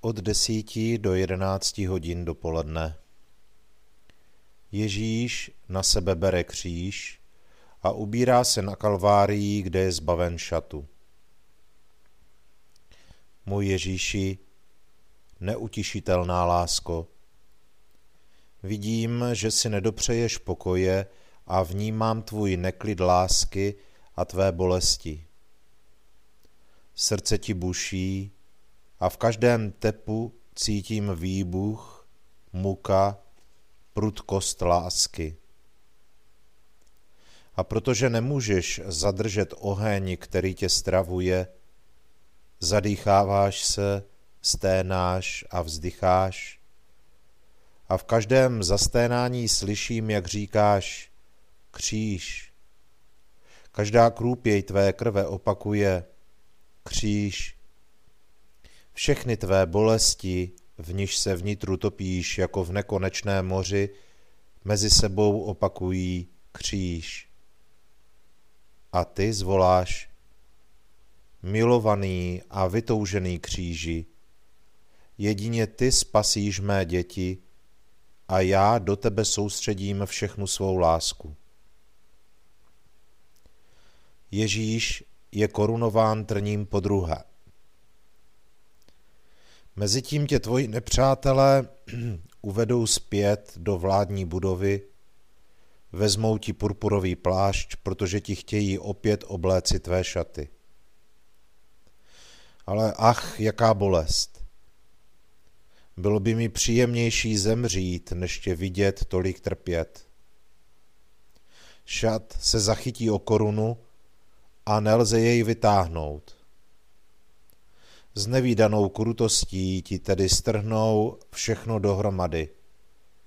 od 10 do 11 hodin dopoledne. Ježíš na sebe bere kříž a ubírá se na Kalvárii, kde je zbaven šatu. Můj Ježíši, neutišitelná lásko, vidím, že si nedopřeješ pokoje a vnímám tvůj neklid lásky a tvé bolesti. Srdce ti buší a v každém tepu cítím výbuch, muka, prudkost lásky. A protože nemůžeš zadržet oheň, který tě stravuje, zadýcháváš se, sténáš a vzdycháš. A v každém zasténání slyším, jak říkáš kříž. Každá krůpěj tvé krve opakuje kříž. Všechny tvé bolesti, v níž se vnitru topíš jako v nekonečné moři, mezi sebou opakují kříž. A ty zvoláš, milovaný a vytoužený kříži, jedině ty spasíš mé děti a já do tebe soustředím všechnu svou lásku. Ježíš je korunován trním podruhé. Mezitím tě tvoji nepřátelé uvedou zpět do vládní budovy, vezmou ti purpurový plášť, protože ti chtějí opět obléci tvé šaty. Ale ach, jaká bolest! Bylo by mi příjemnější zemřít, než tě vidět tolik trpět. Šat se zachytí o korunu a nelze jej vytáhnout. S nevídanou krutostí ti tedy strhnou všechno dohromady,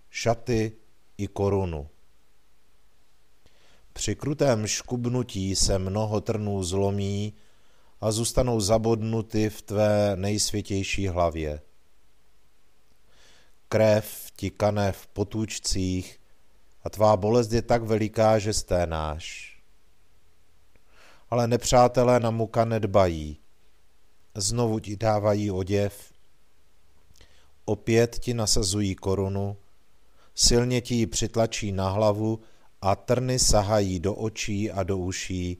šaty i korunu. Při krutém škubnutí se mnoho trnů zlomí a zůstanou zabodnuty v tvé nejsvětější hlavě. Krev ti kane v potůčcích a tvá bolest je tak veliká, že sténáš. Ale nepřátelé na muka nedbají. Znovu ti dávají oděv, opět ti nasazují korunu silně ti ji přitlačí na hlavu a trny sahají do očí a do uší,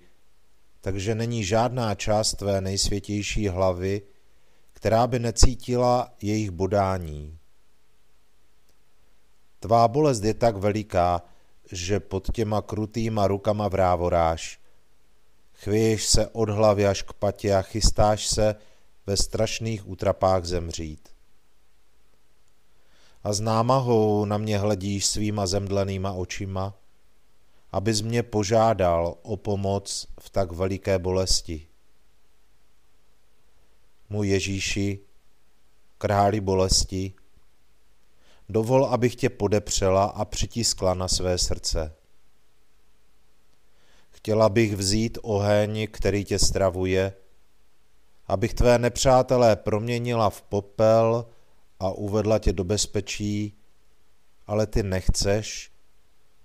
takže není žádná část tvé nejsvětější hlavy, která by necítila jejich bodání. Tvá bolest je tak veliká, že pod těma krutýma rukama vrávoráš. Chvěješ se od hlavy až k patě a chystáš se ve strašných útrapách zemřít. A s námahou na mě hledíš svýma zemdlenýma očima, abys mě požádal o pomoc v tak veliké bolesti. Můj Ježíši, králi bolesti, dovol, abych tě podepřela a přitiskla na své srdce. Chtěla bych vzít oheň, který tě stravuje, abych tvé nepřátelé proměnila v popel a uvedla tě do bezpečí, ale ty nechceš,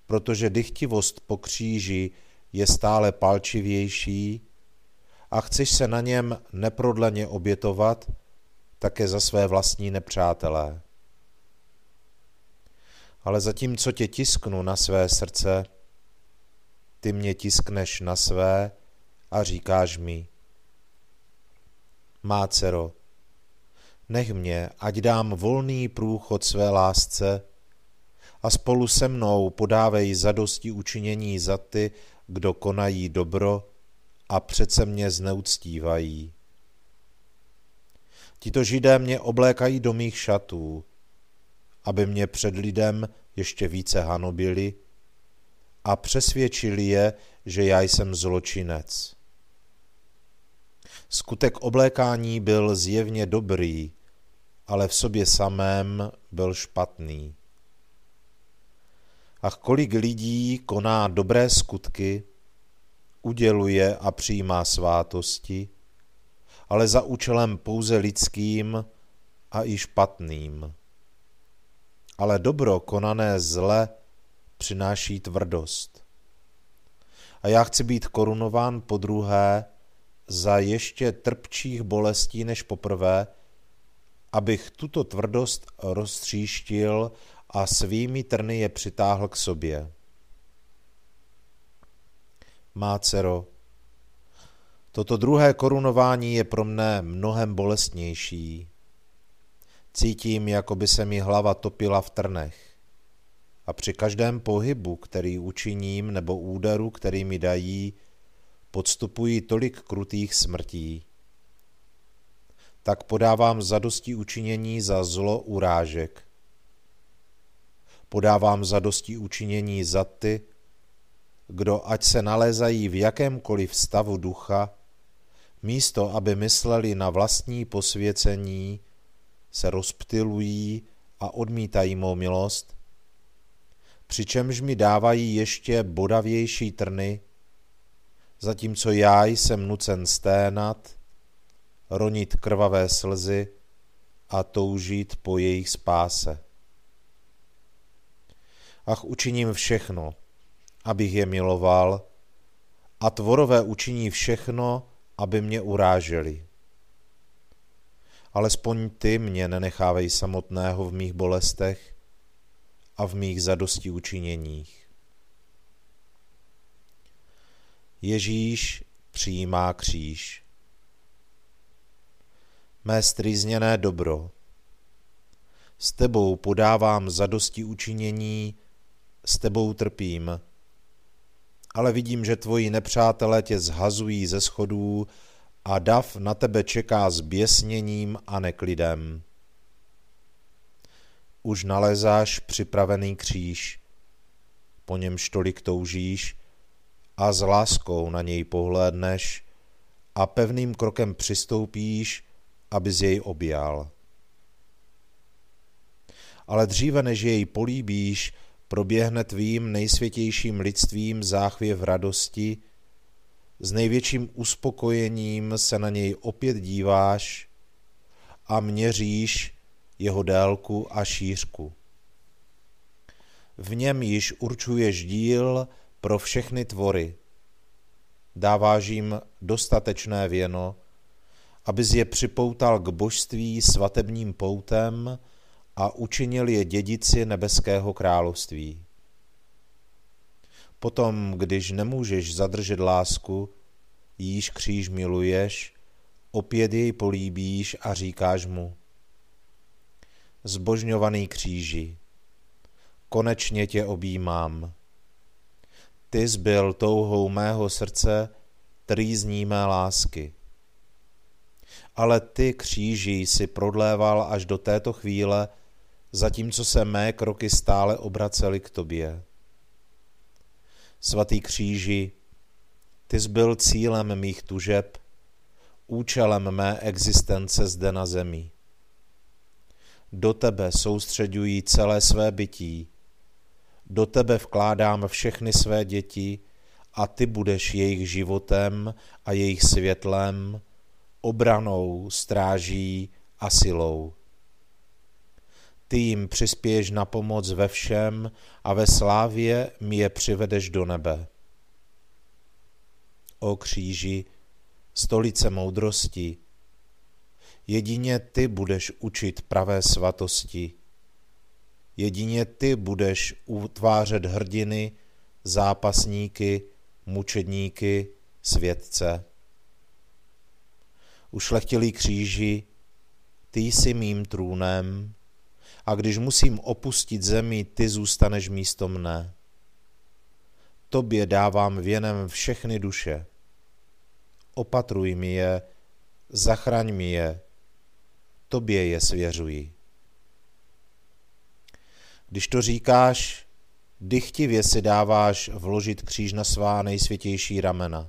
protože dychtivost po kříži je stále palčivější a chceš se na něm neprodleně obětovat také za své vlastní nepřátelé. Ale zatímco tě tisknu na své srdce, ty mě tiskneš na své a říkáš mi: Má dcero, nech mě, ať dám volný průchod své lásce a spolu se mnou podávej zadosti učinění za ty, kdo konají dobro a přece mě zneuctívají. Tito Židé mě oblékají do mých šatů, aby mě před lidem ještě více hanobili a přesvědčili je, že já jsem zločinec. Skutek oblékání byl zjevně dobrý, ale v sobě samém byl špatný. Ach, kolik lidí koná dobré skutky, uděluje a přijímá svátosti, ale za účelem pouze lidským a i špatným. Ale dobro konané zle přináší tvrdost. A já chci být korunován podruhé za ještě trpčích bolestí než poprvé, abych tuto tvrdost roztříštil a svými trny je přitáhl k sobě. Má dcero, toto druhé korunování je pro mne mnohem bolestnější. Cítím, jako by se mi hlava topila v trnech a při každém pohybu, který učiním, nebo úderu, který mi dají, podstupuji tolik krutých smrtí. Tak podávám zadosti učinění za zlo urážek. Podávám zadosti učinění za ty, kdo ať se nalézají v jakémkoliv stavu ducha, místo aby mysleli na vlastní posvěcení, se rozptylují a odmítají mou milost, přičemž mi dávají ještě bodavější trny, zatímco já jsem nucen sténat, ronit krvavé slzy a toužit po jejich spáse. Ach, učiním všechno, abych je miloval, a tvorové učiní všechno, aby mě uráželi. Alespoň ty mě nenechávej samotného v mých bolestech a v mých zadosti učiněních. Ježíš přijímá kříž. Mé střízněné dobro, s tebou podávám zadosti učinění, s tebou trpím, ale vidím, že tvoji nepřátelé tě zhazují ze schodů a dav na tebe čeká s běsněním a neklidem. Už nalezáš připravený kříž, po němž tolik toužíš a s láskou na něj pohlédneš a pevným krokem přistoupíš, abys jej objal. Ale dříve, než jej políbíš, proběhne tvým nejsvětějším lidstvím záchvěv radosti, s největším uspokojením se na něj opět díváš a měříš jeho délku a šířku. V něm již určuješ díl pro všechny tvory. Dáváš jim dostatečné věno, abys je připoutal k božství svatebním poutem a učinil je dědici nebeského království. Potom, když nemůžeš zadržet lásku, jíž kříž miluješ, opět jej políbíš a říkáš mu: Zbožňovaný kříži, konečně tě objímám. Ty jsi byl touhou mého srdce, trýzní mé lásky. Ale ty, kříži, jsi prodléval až do této chvíle, zatímco se mé kroky stále obracely k tobě. Svatý kříži, ty jsi byl cílem mých tužeb, účelem mé existence zde na zemi. Do tebe soustřeďuji celé své bytí, do tebe vkládám všechny své děti a ty budeš jejich životem a jejich světlem, obranou, stráží a silou. Ty jim přispěješ na pomoc ve všem a ve slávě mi je přivedeš do nebe. O kříži, stolice moudrosti, jedině ty budeš učit pravé svatosti. Jedině ty budeš utvářet hrdiny, zápasníky, mučedníky, světce. Ušlechtilý kříži, ty jsi mým trůnem, a když musím opustit zemi, ty zůstaneš místo mne. Tobě dávám věnem všechny duše. Opatruj mi je, zachraň mi je, tobě je svěřuji. Když to říkáš, dychtivě si dáváš vložit kříž na svá nejsvětější ramena.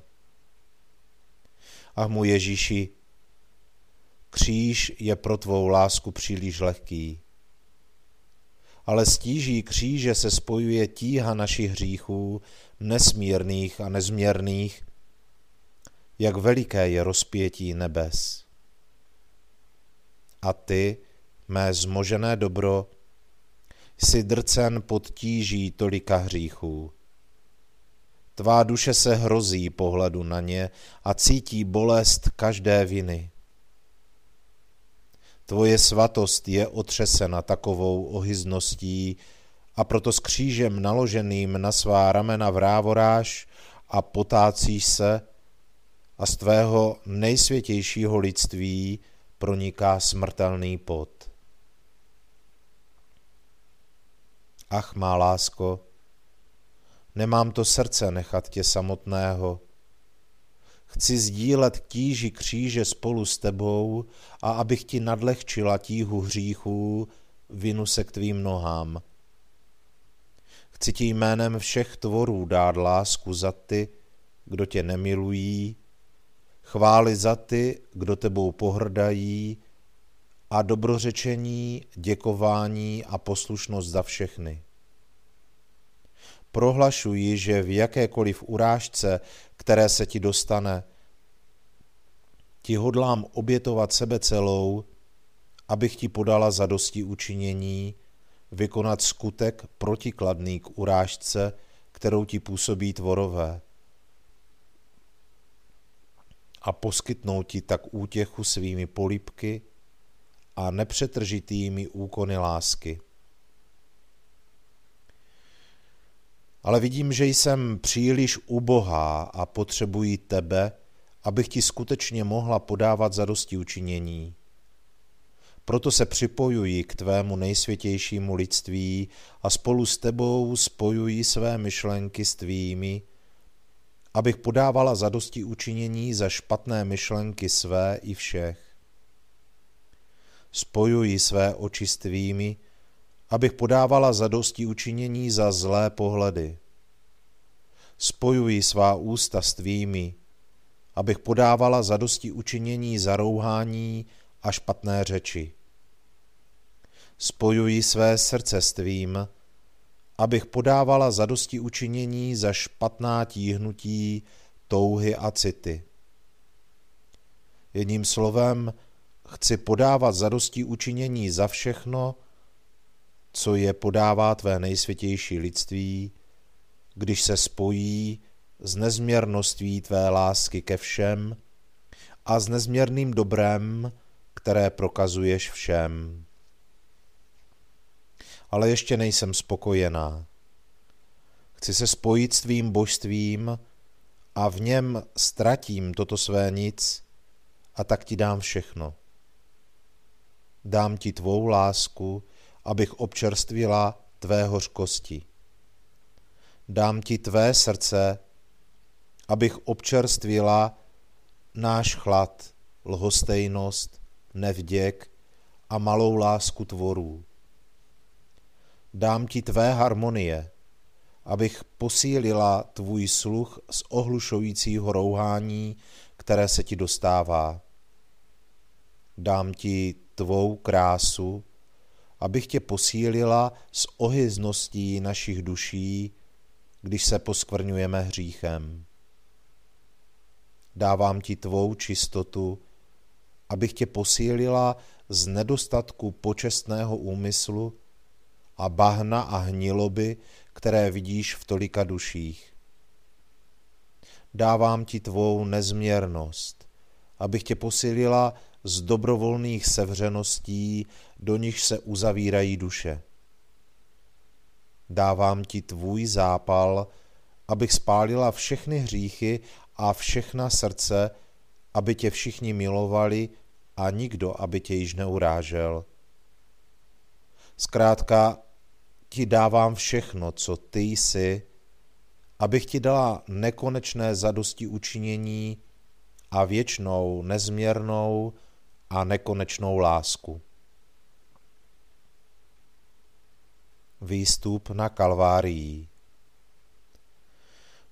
Ach, můj Ježíši, kříž je pro tvou lásku příliš lehký. Ale s tíží kříže se spojuje tíha našich hříchů, nesmírných a nezměrných, jak veliké je rozpětí nebes. A ty, mé zmožené dobro, jsi drcen pod tíží tolika hříchů. Tvá duše se hrozí pohledu na ně a cítí bolest každé viny. Tvoje svatost je otřesena takovou ohyzností a proto s křížem naloženým na svá ramena vrávoráš a potácíš se a z tvého nejsvětějšího lidství proniká smrtelný pot. Ach, má lásko, nemám to srdce nechat tě samotného. Chci sdílet tíži kříže spolu s tebou a abych ti nadlehčila tíhu hříchů, vinu se k tvým nohám. Chci ti jménem všech tvorů dát lásku za ty, kdo tě nemilují, chvály za ty, kdo tebou pohrdají, a dobrořečení, děkování a poslušnost za všechny. Prohlašuji, že v jakékoliv urážce, které se ti dostane, ti hodlám obětovat sebe celou, abych ti podala zadosti učinění, vykonat skutek protikladný k urážce, kterou ti působí tvorové, a poskytnout ti tak útěchu svými polibky a nepřetržitými úkony lásky. Ale vidím, že jsem příliš ubohá a potřebuji tebe, abych ti skutečně mohla podávat zadosti učinění. Proto se připojuji k tvému nejsvětějšímu lidství a spolu s tebou spojuji své myšlenky s tvými, abych podávala zadosti učinění za špatné myšlenky své i všech. Spojuji své oči s tvými, abych podávala zadosti učinění za zlé pohledy. Spojuji svá ústa s tvými, abych podávala zadosti učinění za rouhání a špatné řeči. Spojuji své srdce s tvým, abych podávala zadosti učinění za špatná tíhnutí, touhy a city. Jedním slovem, chci podávat zadosti učinění za všechno, co je podává tvé nejsvětější lidství, když se spojí s nezměrností tvé lásky ke všem a s nezměrným dobrem, které prokazuješ všem. ale ještě nejsem spokojená. Chci se spojit s tvým božstvím a v něm ztratím toto své nic a tak ti dám všechno. Dám ti tvou lásku, abych občerstvila tvé hořkosti. Dám ti tvé srdce, abych občerstvila náš chlad, lhostejnost, nevděk a malou lásku tvorů. Dám ti tvé harmonie, abych posílila tvůj sluch z ohlušujícího rouhání, které se ti dostává. Dám ti tvou krásu, abych tě posílila s ohyzností našich duší, když se poskvrňujeme hříchem. Dávám ti tvou čistotu, abych tě posílila z nedostatku počestného úmyslu a bahna a hniloby, které vidíš v tolika duších. Dávám ti tvou nezměrnost, abych tě posílila z dobrovolných sevřeností, do nich se uzavírají duše. Dávám ti tvůj zápal, abych spálila všechny hříchy a všechna srdce, aby tě všichni milovali a nikdo, aby tě již neurážel. Zkrátka ti dávám všechno, co ty jsi, abych ti dala nekonečné zadosti učinění a věčnou, nezměrnou a nekonečnou lásku. Výstup na Kalvárii.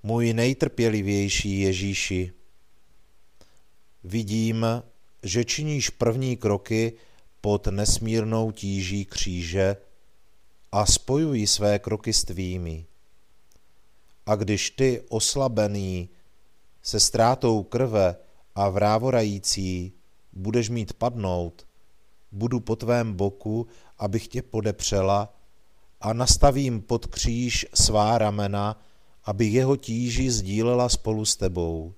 Můj nejtrpělivější Ježíši, vidím, že činíš první kroky pod nesmírnou tíží kříže a spojuji své kroky s tvými. A když ty, oslabený, se ztrátou krve a vrávorající, budeš mít padnout, budu po tvém boku, abych tě podepřela, a nastavím pod kříž svá ramena, aby jeho tíži sdílela spolu s tebou.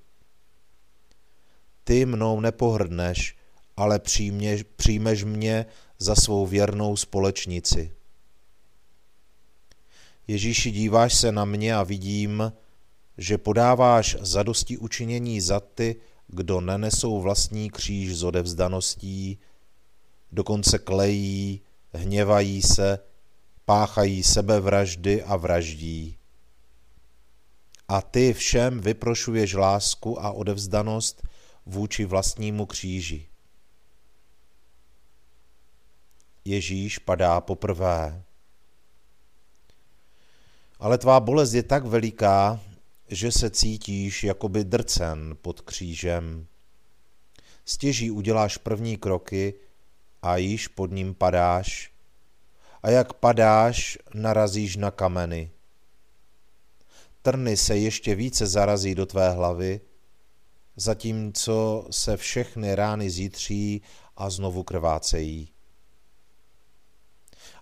Ty mnou nepohrdneš, ale přijmeš mě za svou věrnou společnici. Ježíši, díváš se na mě a vidím, že podáváš zadosti učinění za ty, kdo nenesou vlastní kříž s odevzdaností, dokonce klejí, hněvají se, páchají sebevraždy a vraždí. A ty všem vyprošuješ lásku a odevzdanost vůči vlastnímu kříži. Ježíš padá poprvé. Ale tvá bolest je tak veliká, že se cítíš jakoby drcen pod křížem. Stěží uděláš první kroky a již pod ním padáš. A jak padáš, narazíš na kameny. Trny se ještě více zarazí do tvé hlavy, zatímco se všechny rány zítří a znovu krvácejí.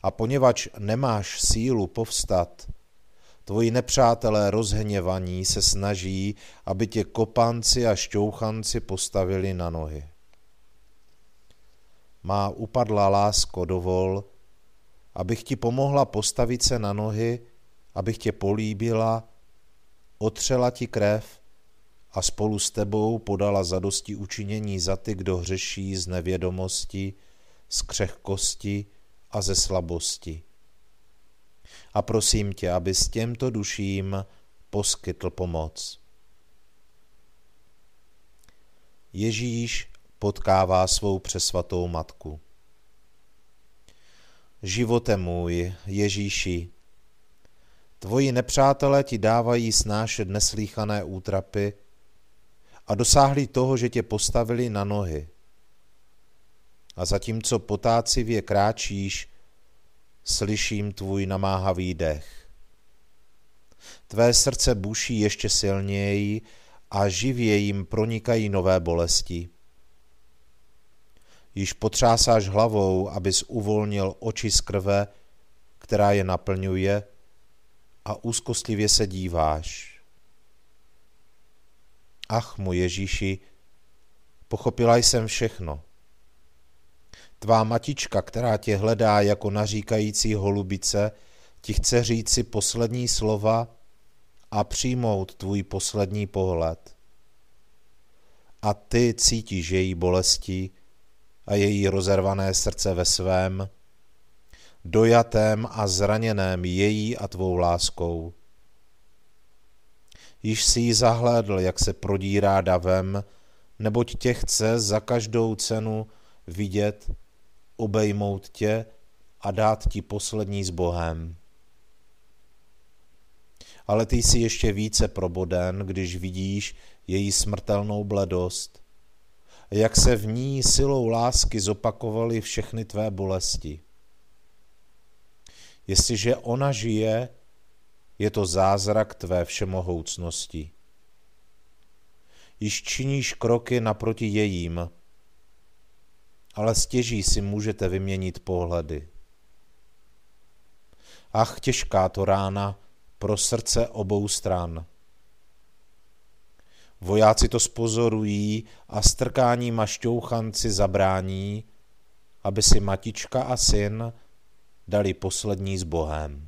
A poněvadž nemáš sílu povstat, tvoji nepřátelé rozhněvaní se snaží, aby tě kopanci a šťouchanci postavili na nohy. Má upadlá lásko, dovol, abych ti pomohla postavit se na nohy, abych tě políbila, otřela ti krev a spolu s tebou podala zadosti učinění za ty, kdo hřeší z nevědomosti, z křehkosti a ze slabosti. A prosím tě, aby s těmto duším poskytl pomoc. Ježíš potkává svou přesvatou matku. Živote můj, Ježíši, tvoji nepřátelé ti dávají snášet neslýchané útrapy a dosáhli toho, že tě postavili na nohy. A zatímco potácivě kráčíš, slyším tvůj namáhavý dech. Tvé srdce buší ještě silněji a živě jim pronikají nové bolesti. Již potřásáš hlavou, abys uvolnil oči z krve, která je naplňuje, a úzkostlivě se díváš. Ach, můj Ježíši, pochopila jsem všechno. Tvá matička, která tě hledá jako naříkající holubice, ti chce říci poslední slova a přijmout tvůj poslední pohled. A ty cítíš její bolesti a její rozervané srdce ve svém, dojatém a zraněném její a tvou láskou. Již si ji zahlédl, jak se prodírá davem, neboť tě chce za každou cenu vidět, obejmout tě a dát ti poslední s Bohem. Ale ty jsi ještě více proboden, když vidíš její smrtelnou bledost, jak se v ní silou lásky zopakovaly všechny tvé bolesti. Jestliže ona žije, je to zázrak tvé všemohoucnosti. Již činíš kroky naproti jejím, ale stěží si můžete vyměnit pohledy. Ach, těžká to rána pro srdce obou stran. Vojáci to spozorují a strkání mašťouchanci zabrání, aby si matička a syn dali poslední s Bohem.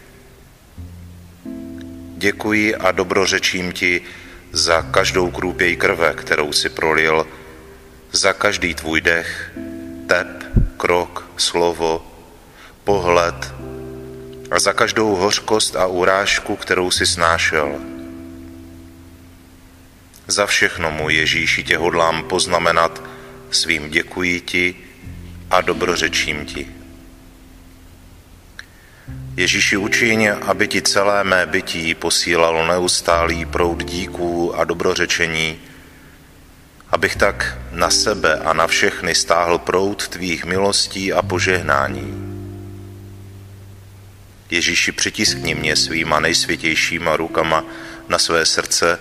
Děkuji a dobrořečím ti za každou krůpěj krve, kterou si prolil, za každý tvůj dech, tep, krok, slovo, pohled a za každou hořkost a urážku, kterou si snášel. Za všechno, můj Ježíši, tě hodlám poznamenat svým děkuji ti a dobrořečím ti. Ježíši, učiň, aby ti celé mé bytí posílalo neustálý proud díků a dobrořečení, abych tak na sebe a na všechny stáhl proud tvých milostí a požehnání. Ježíši, přitiskni mě svýma nejsvětějšíma rukama na své srdce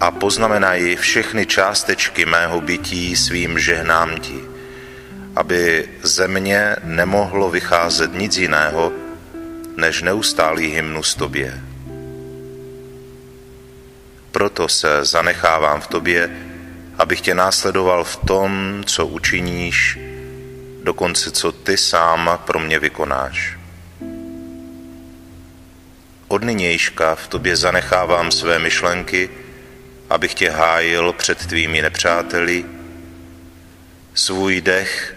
a poznamenaj všechny částečky mého bytí svým žehnám ti, aby ze mě nemohlo vycházet nic jiného, než neustálý hymnus tobě. Proto se zanechávám v tobě, abych tě následoval v tom, co učiníš, dokonce co ty sám pro mě vykonáš. Od nynějška v tobě zanechávám své myšlenky, abych tě hájil před tvými nepřáteli, svůj dech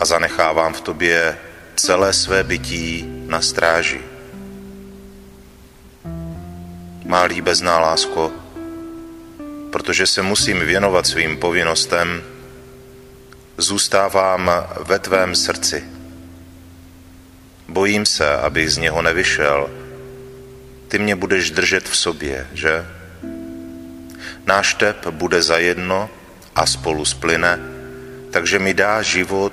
a zanechávám v tobě celé své bytí na stráži. Má líbezná lásko, protože se musím věnovat svým povinnostem, zůstávám ve tvém srdci. Bojím se, abych z něho nevyšel. Ty mě budeš držet v sobě, že? Náš tep bude zajedno a spolu splyne, takže mi dá život,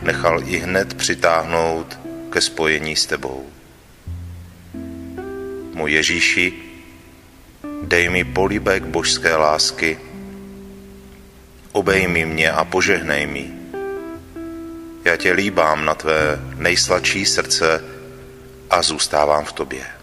nechal i hned přitáhnout ke spojení s tebou. Můj Ježíši, dej mi polibek božské lásky, obejmi mě a požehnej mi. Já tě líbám na tvé nejsladší srdce a zůstávám v tobě.